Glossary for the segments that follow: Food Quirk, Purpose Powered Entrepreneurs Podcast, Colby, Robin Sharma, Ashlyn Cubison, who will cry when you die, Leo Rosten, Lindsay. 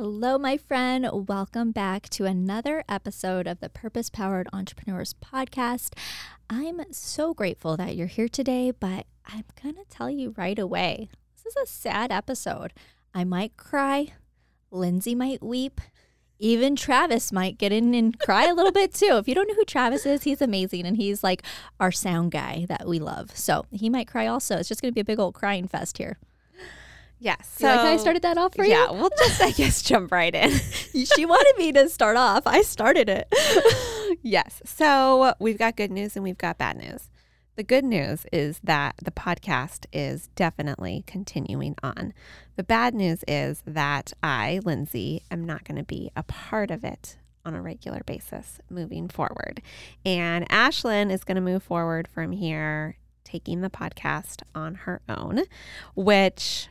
Hello, my friend. Welcome back to another episode of the Purpose Powered Entrepreneurs Podcast. I'm so grateful that you're here today, but I'm going to tell you right away, this is a sad episode. I might cry. Lindsay might weep. Even Travis might get in and cry a little bit too. If you don't know who Travis is, he's amazing. And he's like our sound guy that we love. So he might cry also. It's just going to be a big old crying fest here. Yes. Yeah, so like I started that off for you? Yeah, we'll just, I guess, jump right in. She wanted me to start off. I started it. Yes. So we've got good news and we've got bad news. The good news is that the podcast is definitely continuing on. The bad news is that I, Lindsay, am not going to be a part of it on a regular basis moving forward. And Ashlyn is going to move forward from here, taking the podcast on her own, which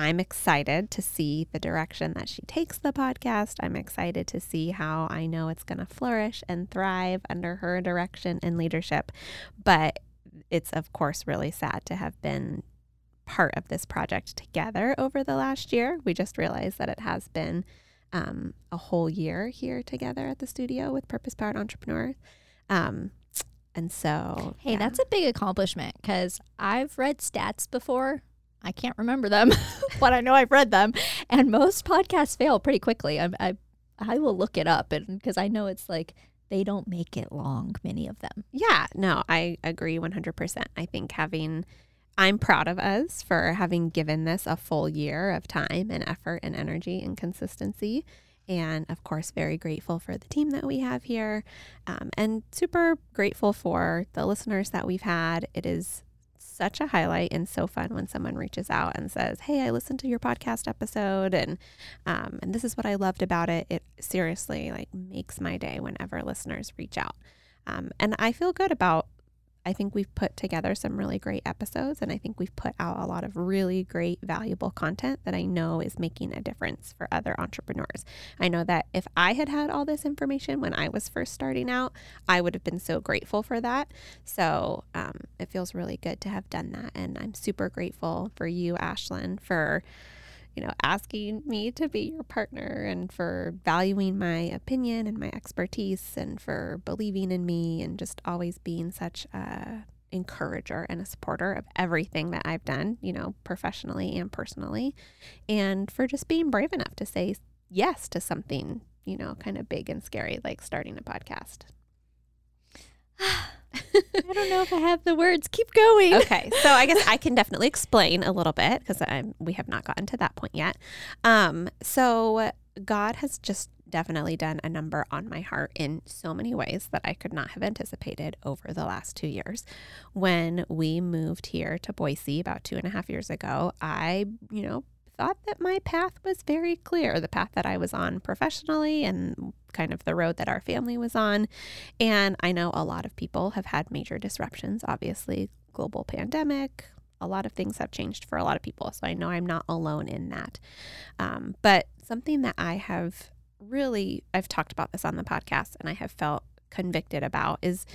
I'm excited to see the direction that she takes the podcast. I'm excited to see how I know it's going to flourish and thrive under her direction and leadership. But it's, of course, really sad to have been part of this project together over the last year. We just realized that it has been a whole year here together at the studio with Purpose Powered Entrepreneurs. And so, hey, yeah. That's a big accomplishment because I've read stats before. I can't remember them, but I know I've read them. And most podcasts fail pretty quickly. I will look it up because I know it's like they don't make it long, many of them. Yeah, no, I agree 100%. I think I'm proud of us for having given this a full year of time and effort and energy and consistency. And of course, very grateful for the team that we have here and super grateful for the listeners that we've had. It is such a highlight and so fun when someone reaches out and says, hey, I listened to your podcast episode and this is what I loved about it. It seriously like makes my day whenever listeners reach out. And I feel good about, I think we've put together some really great episodes and I think we've put out a lot of really great valuable content that I know is making a difference for other entrepreneurs. I know that if I had had all this information when I was first starting out, I would have been so grateful for that. So it feels really good to have done that. And I'm super grateful for you, Ashlyn, for asking me to be your partner and for valuing my opinion and my expertise and for believing in me and just always being such a encourager and a supporter of everything that I've done, professionally and personally, and for just being brave enough to say yes to something, kind of big and scary, like starting a podcast. I don't know if I have the words. Keep going. Okay. So I guess I can definitely explain a little bit because we have not gotten to that point yet. So God has just definitely done a number on my heart in so many ways that I could not have anticipated over the last 2 years. When we moved here to Boise about 2.5 years ago, I, thought that my path was very clear, the path that I was on professionally and kind of the road that our family was on. And I know a lot of people have had major disruptions, obviously, global pandemic, a lot of things have changed for a lot of people. So I know I'm not alone in that. But something that I have really, I've talked about this on the podcast and I have felt convicted about is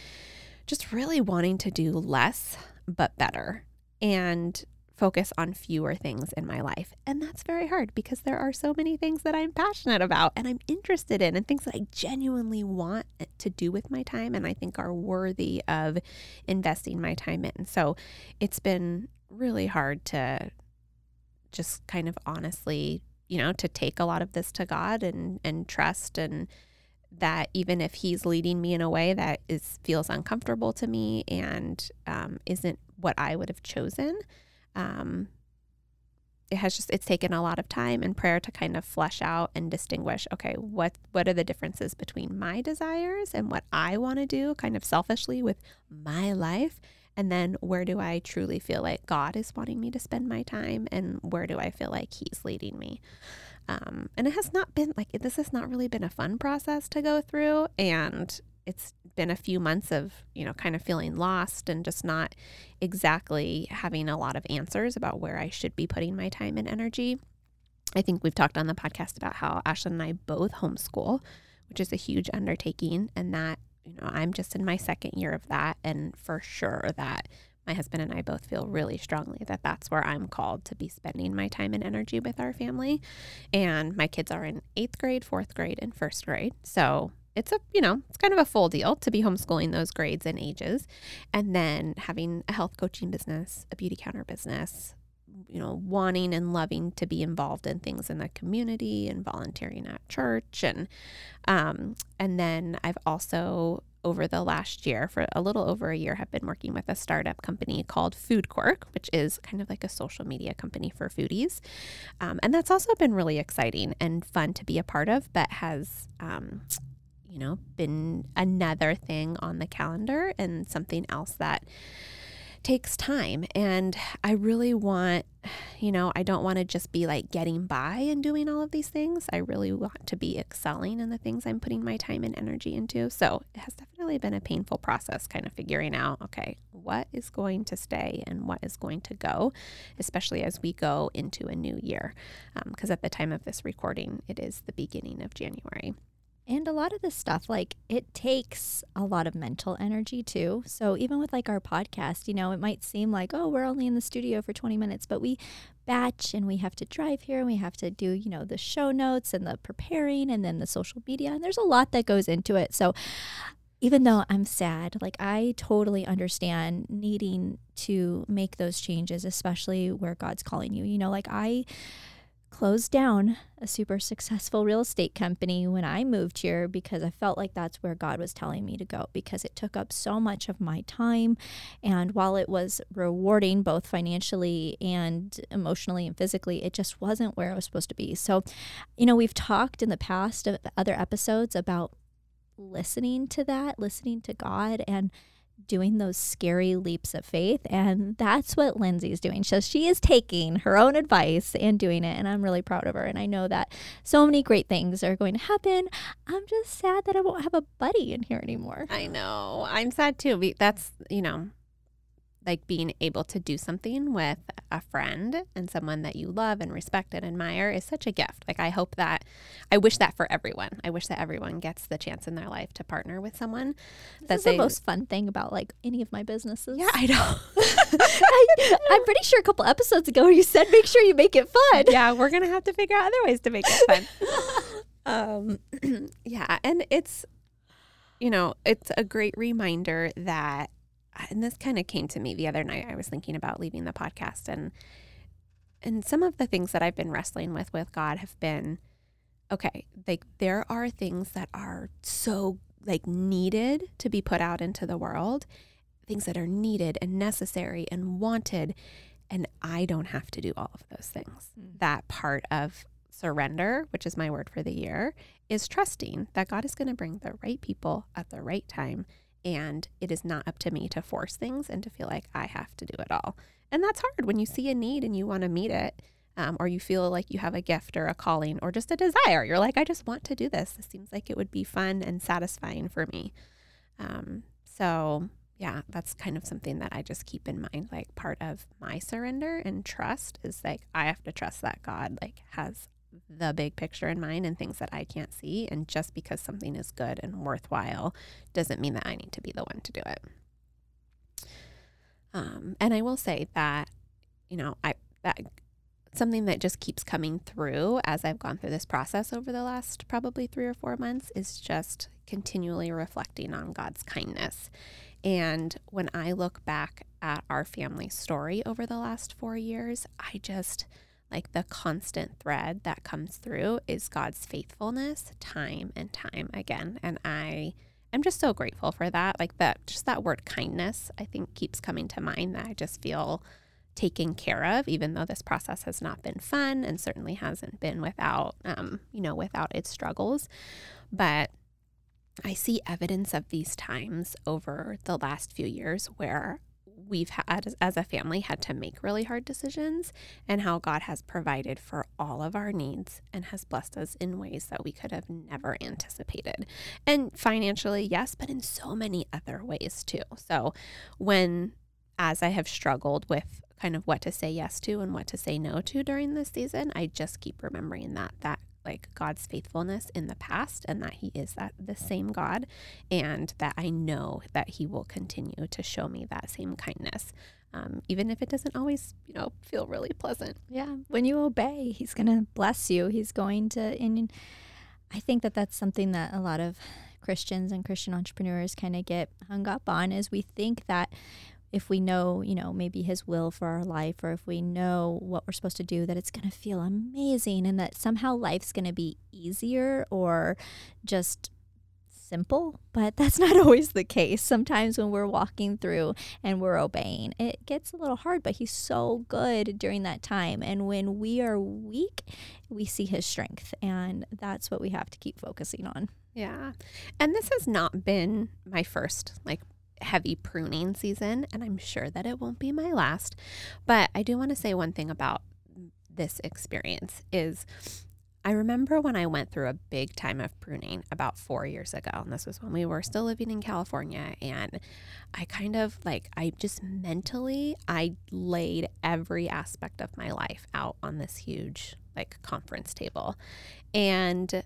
just really wanting to do less, but better. And focus on fewer things in my life. And that's very hard because there are so many things that I'm passionate about and I'm interested in and things that I genuinely want to do with my time and I think are worthy of investing my time in. So it's been really hard to just kind of honestly, to take a lot of this to God and trust and that even if he's leading me in a way that feels uncomfortable to me and isn't what I would have chosen, it's taken a lot of time and prayer to kind of flesh out and distinguish, okay, what are the differences between my desires and what I want to do kind of selfishly with my life? And then where do I truly feel like God is wanting me to spend my time and where do I feel like he's leading me? And it has not been this has not really been a fun process to go through. And it's been a few months of, kind of feeling lost and just not exactly having a lot of answers about where I should be putting my time and energy. I think we've talked on the podcast about how Ashlyn and I both homeschool, which is a huge undertaking. And that, I'm just in my second year of that. And for sure that my husband and I both feel really strongly that that's where I'm called to be spending my time and energy with our family. And my kids are in 8th grade, 4th grade, and 1st grade. So it's a, you know, it's kind of a full deal to be homeschooling those grades and ages. And then having a health coaching business, a beauty counter business, you know, wanting and loving to be involved in things in the community and volunteering at church. And then I've also, over the last year, for a little over a year, have been working with a startup company called Food Quirk, which is kind of like a social media company for foodies. And that's also been really exciting and fun to be a part of, but has, you know, been another thing on the calendar and something else that takes time. And I really want, you know, I don't want to just be like getting by and doing all of these things. I really want to be excelling in the things I'm putting my time and energy into. So it has definitely been a painful process kind of figuring out, okay, what is going to stay and what is going to go, especially as we go into a new year. Because at the time of this recording, it is the beginning of January. And a lot of this stuff, like, it takes a lot of mental energy too. So even with like our podcast, you know, it might seem like, oh, we're only in the studio for 20 minutes, but we batch and we have to drive here and we have to do, you know, the show notes and the preparing and then the social media. And there's a lot that goes into it. So even though I'm sad, like, I totally understand needing to make those changes, especially where God's calling you. You know, like, I closed down a super successful real estate company when I moved here because I felt like that's where God was telling me to go, because it took up so much of my time. And while it was rewarding both financially and emotionally and physically, it just wasn't where I was supposed to be. So, you know, we've talked in the past of other episodes about listening to that, listening to God, and doing those scary leaps of faith. And that's what Lindsay's doing. So she is taking her own advice and doing it. And I'm really proud of her. And I know that so many great things are going to happen. I'm just sad that I won't have a buddy in here anymore. I know. I'm sad too. That's, you know, like being able to do something with a friend and someone that you love and respect and admire is such a gift. Like, I hope that, I wish that for everyone. I wish that everyone gets the chance in their life to partner with someone. That's the most fun thing about like any of my businesses. Yeah, I know. I'm pretty sure a couple episodes ago you said, make sure you make it fun. Yeah, we're going to have to figure out other ways to make it fun. Yeah. And it's, you know, it's a great reminder that, and this kind of came to me the other night. I was thinking about leaving the podcast, and some of the things that I've been wrestling with God have been, okay, like, there are things that are so like needed to be put out into the world, things that are needed and necessary and wanted. And I don't have to do all of those things. Mm-hmm. That part of surrender, which is my word for the year, is trusting that God is going to bring the right people at the right time. And it is not up to me to force things and to feel like I have to do it all. And that's hard when you see a need and you want to meet it, or you feel like you have a gift or a calling or just a desire. You're like, I just want to do this. This seems like it would be fun and satisfying for me. So yeah, that's kind of something that I just keep in mind. Like, part of my surrender and trust is like, I have to trust that God like has the big picture in mind and things that I can't see. And just because something is good and worthwhile doesn't mean that I need to be the one to do it. And I will say that, you know, that something that just keeps coming through as I've gone through this process over the last probably 3 or 4 months is just continually reflecting on God's kindness. And when I look back at our family story over the last 4 years, I just, like, the constant thread that comes through is God's faithfulness time and time again. And I am just so grateful for that. Like, that, just that word kindness, I think, keeps coming to mind, that I just feel taken care of, even though this process has not been fun and certainly hasn't been without, you know, without its struggles. But I see evidence of these times over the last few years where we've had, as a family, had to make really hard decisions, and how God has provided for all of our needs and has blessed us in ways that we could have never anticipated. And financially, yes, but in so many other ways too. So when, as I have struggled with kind of what to say yes to and what to say no to during this season, I just keep remembering that like God's faithfulness in the past, and that he is that the same God, and that I know that he will continue to show me that same kindness. Even if it doesn't always, feel really pleasant. Yeah. When you obey, he's going to bless you. He's going to, and I think that that's something that a lot of Christians and Christian entrepreneurs kind of get hung up on, is we think that if we know, maybe his will for our life, or if we know what we're supposed to do, that it's going to feel amazing, and that somehow life's going to be easier or just simple. But that's not always the case. Sometimes when we're walking through and we're obeying, it gets a little hard, but he's so good during that time. And when we are weak, we see his strength, and that's what we have to keep focusing on. Yeah. And this has not been my first, heavy pruning season, and I'm sure that it won't be my last. But I do want to say one thing about this experience is I remember when I went through a big time of pruning about 4 years ago, and this was when we were still living in California, and I kind of I laid every aspect of my life out on this huge conference table, and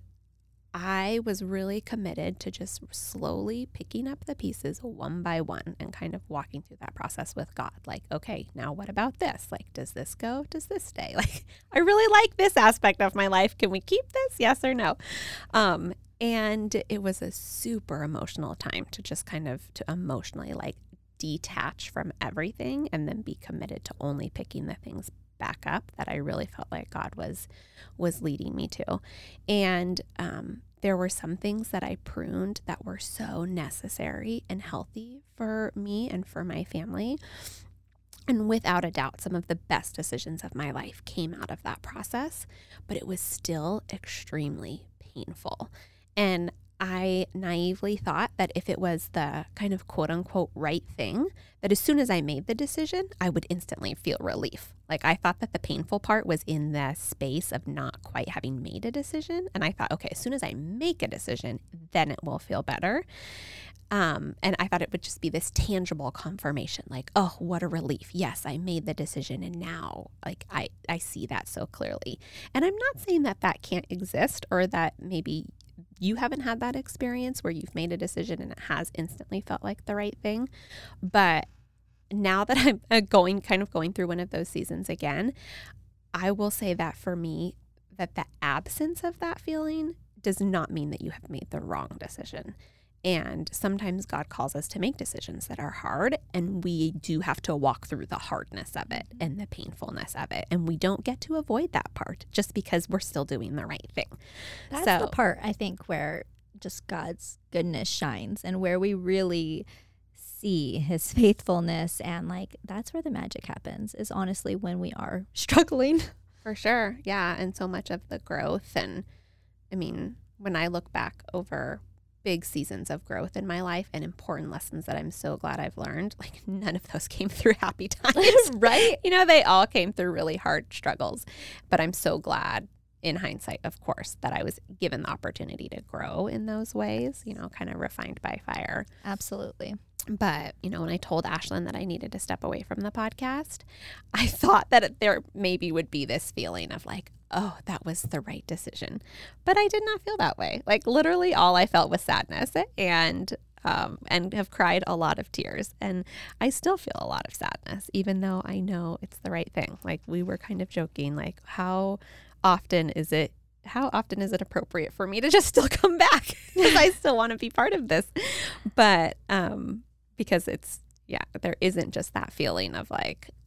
I was really committed to just slowly picking up the pieces one by one and kind of walking through that process with God. Okay, now what about this? Does this go? Does this stay? I really like this aspect of my life. Can we keep this? Yes or no? And it was a super emotional time to just kind of to emotionally detach from everything and then be committed to only picking the things back up that I really felt like God was leading me to. And there were some things that I pruned that were so necessary and healthy for me and for my family. And without a doubt, some of the best decisions of my life came out of that process, but it was still extremely painful. And I naively thought that if it was the kind of quote unquote right thing, that as soon as I made the decision, I would instantly feel relief. I thought that the painful part was in the space of not quite having made a decision. And I thought, okay, as soon as I make a decision, then it will feel better. And I thought it would just be this tangible confirmation, what a relief. Yes, I made the decision, and now I see that so clearly. And I'm not saying that that can't exist, or that maybe you haven't had that experience where you've made a decision and it has instantly felt like the right thing. But now that I'm going through one of those seasons again, I will say that for me, that the absence of that feeling does not mean that you have made the wrong decision. And sometimes God calls us to make decisions that are hard, and we do have to walk through the hardness of it and the painfulness of it. And we don't get to avoid that part just because we're still doing the right thing. That's the part, I think, where just God's goodness shines and where we really see his faithfulness. And that's where the magic happens, is honestly when we are struggling. For sure. Yeah. And so much of the growth. And when I look back over big seasons of growth in my life and important lessons that I'm so glad I've learned, none of those came through happy times, right? They all came through really hard struggles, but I'm so glad in hindsight, of course, that I was given the opportunity to grow in those ways, kind of refined by fire. Absolutely. But, when I told Ashlyn that I needed to step away from the podcast, I thought that there maybe would be this feeling of oh, that was the right decision. But I did not feel that way. Literally all I felt was sadness, and have cried a lot of tears. And I still feel a lot of sadness, even though I know it's the right thing. We were kind of joking, how often is it appropriate for me to just still come back? Because I still want to be part of this. But because it's, yeah, there isn't just that feeling of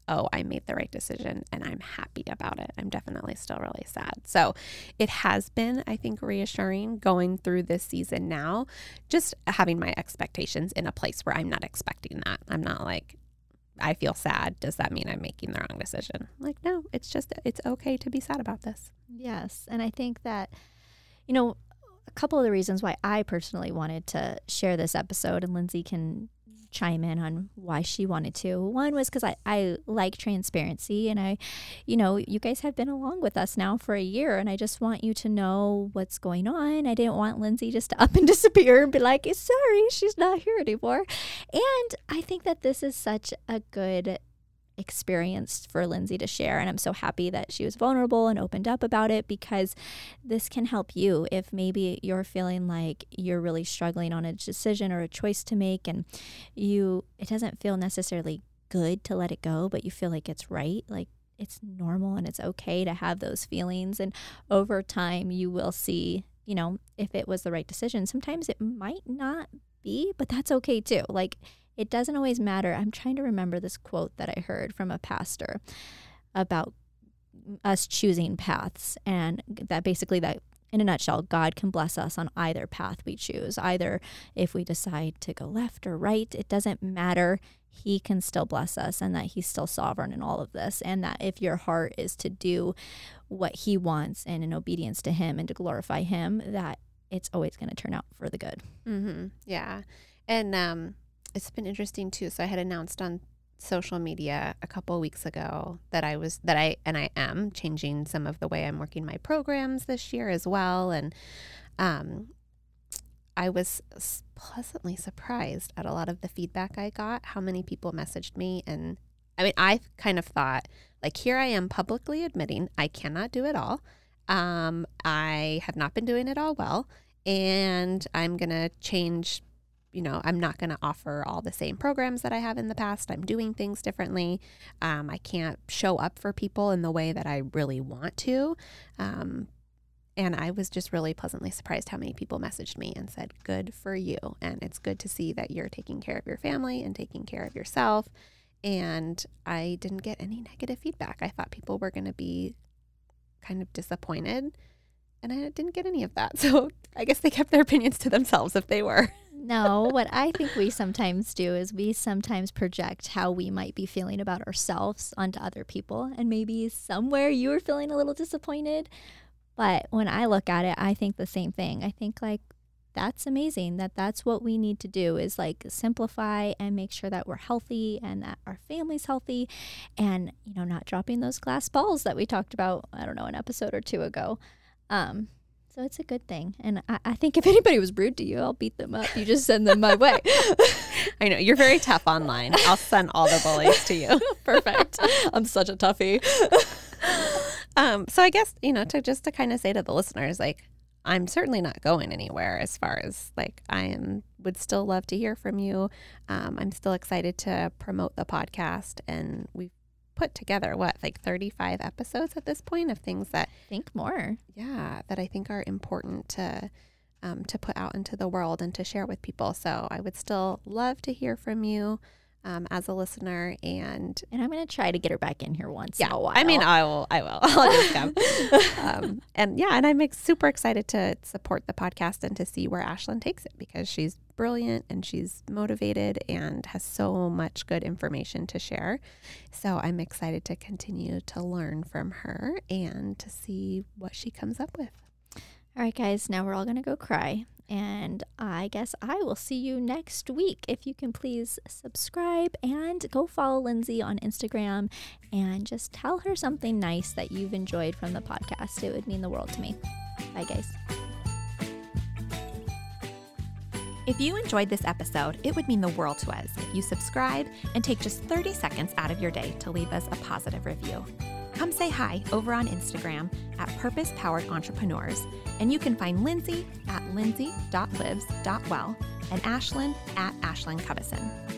oh, I made the right decision and I'm happy about it. I'm definitely still really sad. So it has been, I think, reassuring going through this season now, just having my expectations in a place where I'm not expecting that. I'm not I feel sad. Does that mean I'm making the wrong decision? No, it's okay to be sad about this. Yes. And I think that, a couple of the reasons why I personally wanted to share this episode, and Lindsay can chime in on why she wanted to. One was because I like transparency, and I, you guys have been along with us now for a year, and I just want you to know what's going on. I didn't want Lindsay just to up and disappear and be sorry, she's not here anymore. And I think that this is such a good experience for Lindsay to share. And I'm so happy that she was vulnerable and opened up about it, because this can help you if maybe you're feeling like you're really struggling on a decision or a choice to make, and it doesn't feel necessarily good to let it go, but you feel like it's right. Like, it's normal and it's okay to have those feelings. And over time you will see, you know, if it was the right decision. Sometimes it might not be, but that's okay too. Like, it doesn't always matter. I'm trying to remember this quote that I heard from a pastor about us choosing paths, and that basically, that in a nutshell, God can bless us on either path we choose. Either if we decide to go left or right, it doesn't matter. He can still bless us, and that he's still sovereign in all of this, and that if your heart is to do what he wants and in obedience to him and to glorify him, that it's always going to turn out for the good. Mm-hmm. Yeah. And, it's been interesting too. So I had announced on social media a couple of weeks ago that I am changing some of the way I'm working my programs this year as well. And I was pleasantly surprised at a lot of the feedback I got, how many people messaged me. And I mean, I kind of thought, like, here I am publicly admitting I cannot do it all. I have not been doing it all well, and I'm going to change. You know, I'm not going to offer all the same programs that I have in the past. I'm doing things differently. I can't show up for people in the way that I really want to. And I was just really pleasantly surprised how many people messaged me and said, good for you. And it's good to see that you're taking care of your family and taking care of yourself. And I didn't get any negative feedback. I thought people were going to be kind of disappointed, and I didn't get any of that. So I guess they kept their opinions to themselves if they were. No, what I think we sometimes do is we sometimes project how we might be feeling about ourselves onto other people. And maybe somewhere you were feeling a little disappointed. But when I look at it, I think the same thing. I think, like, that's amazing that that's what we need to do, is like simplify and make sure that we're healthy and that our family's healthy, and, you know, not dropping those glass balls that we talked about, I don't know, an episode or two ago. So it's a good thing. And I think if anybody was rude to you, I'll beat them up. You just send them my way. I know. You're very tough online. I'll send all the bullies to you. Perfect. I'm such a toughie. So I guess, you know, to kind of say to the listeners, like, I'm certainly not going anywhere as far as, like, would still love to hear from you. I'm still excited to promote the podcast, and we've put together, what, like 35 episodes at this point of things that I think more. Yeah, that I think are important to put out into the world and to share with people. So I would still love to hear from you as a listener, and I'm gonna try to get her back in here once in a while. I mean, I will. I'll just come. And I'm super excited to support the podcast and to see where Ashlyn takes it, because she's brilliant and she's motivated and has so much good information to share. So I'm excited to continue to learn from her and to see what she comes up with. All right, guys, now we're all going to go cry. And I guess I will see you next week. If you can please subscribe and go follow Lindsay on Instagram, and just tell her something nice that you've enjoyed from the podcast. It would mean the world to me. Bye, guys. If you enjoyed this episode, it would mean the world to us if you subscribe and take just 30 seconds out of your day to leave us a positive review. Come say hi over on Instagram at Purpose Powered Entrepreneurs, and you can find Lindsay at lindsay.lives.well and Ashlyn at Ashlyn Cubison.